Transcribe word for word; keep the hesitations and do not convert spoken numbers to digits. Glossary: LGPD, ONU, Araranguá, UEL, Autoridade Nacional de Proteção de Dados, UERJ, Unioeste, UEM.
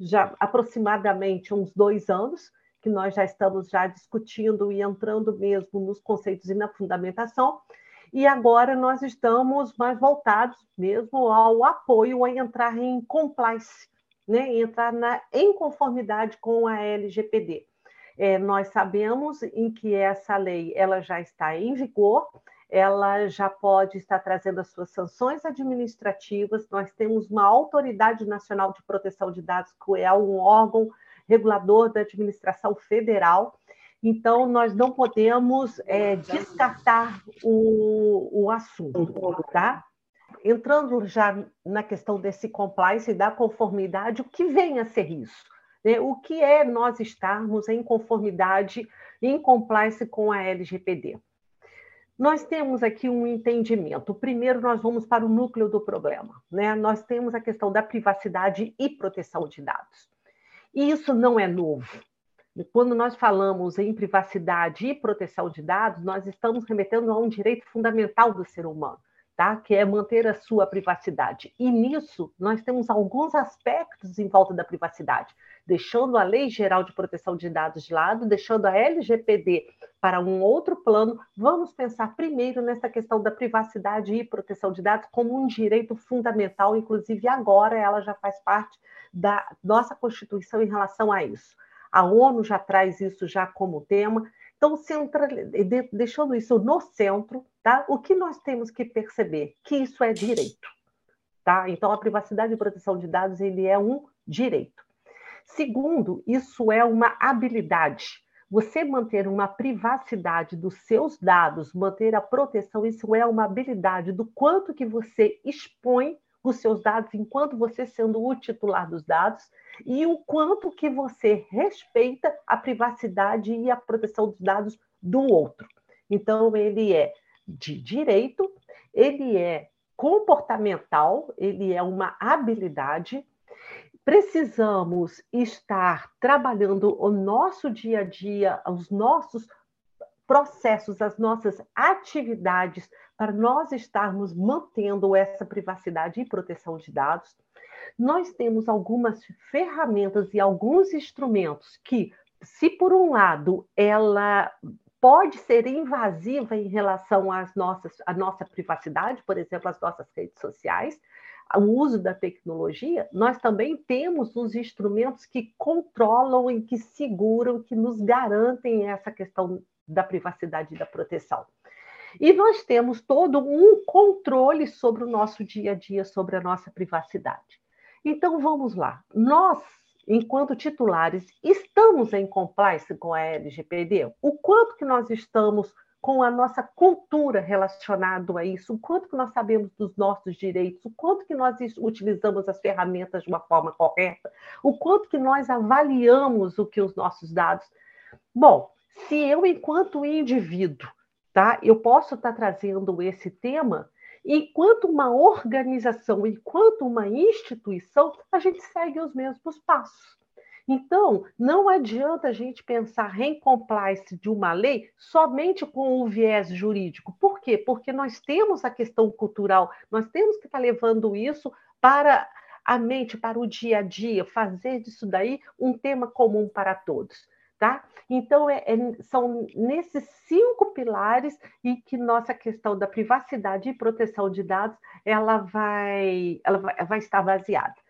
já aproximadamente uns dois anos, que nós já estamos já discutindo e entrando mesmo nos conceitos e na fundamentação, e agora nós estamos mais voltados mesmo ao apoio a entrar em compliance, né? Entrar na, em conformidade com a L G P D. É, nós sabemos em que essa lei ela já está em vigor, ela já pode estar trazendo as suas sanções administrativas, nós temos uma Autoridade Nacional de Proteção de Dados, que é um órgão regulador da administração federal. Então, nós não podemos é, descartar o, o assunto, tá? Entrando já na questão desse compliance e da conformidade, o que vem a ser isso? Né? O que é nós estarmos em conformidade, em compliance com a L G P D? Nós temos aqui um entendimento. Primeiro, nós vamos para o núcleo do problema, né? Nós temos a questão da privacidade e proteção de dados. E isso não é novo. Quando nós falamos em privacidade e proteção de dados, nós estamos remetendo a um direito fundamental do ser humano, tá? Que é manter a sua privacidade. E nisso, nós temos alguns aspectos em volta da privacidade, deixando a Lei Geral de Proteção de Dados de lado, deixando a L G P D para um outro plano. Vamos pensar primeiro nessa questão da privacidade e proteção de dados como um direito fundamental, inclusive agora ela já faz parte da nossa Constituição em relação a isso. A ONU já traz isso já como tema. Então, deixando isso no centro, tá? O que nós temos que perceber? Que isso é direito, tá? Então, a privacidade e proteção de dados ele é um direito. Segundo, isso é uma habilidade. Você manter uma privacidade dos seus dados, manter a proteção, isso é uma habilidade do quanto que você expõe os seus dados enquanto você sendo o titular dos dados e o quanto que você respeita a privacidade e a proteção dos dados do outro. Então, ele é de direito, ele é comportamental, ele é uma habilidade. Precisamos estar trabalhando o nosso dia a dia, os nossos processos, as nossas atividades, para nós estarmos mantendo essa privacidade e proteção de dados. Nós temos algumas ferramentas e alguns instrumentos que, se por um lado, ela pode ser invasiva em relação às nossas, à nossa privacidade, por exemplo, as nossas redes sociais, o uso da tecnologia, nós também temos os instrumentos que controlam e que seguram, que nos garantem essa questão da privacidade e da proteção. E nós temos todo um controle sobre o nosso dia a dia, sobre a nossa privacidade. Então, vamos lá. Nós, enquanto titulares, estamos em compliance com a L G P D? O quanto que nós estamos com a nossa cultura relacionada a isso? O quanto que nós sabemos dos nossos direitos? O quanto que nós utilizamos as ferramentas de uma forma correta? O quanto que nós avaliamos o que os nossos dados... Bom, se eu, enquanto indivíduo, tá? Eu posso estar trazendo esse tema, enquanto uma organização, enquanto uma instituição, a gente segue os mesmos passos. Então, não adianta a gente pensar em compliance de uma lei somente com o viés jurídico. Por quê? Porque nós temos a questão cultural, nós temos que estar levando isso para a mente, para o dia a dia, fazer disso daí um tema comum para todos. Tá? Então, é, é, são nesses cinco pilares em que nossa questão da privacidade e proteção de dados ela vai, ela vai, vai estar baseada.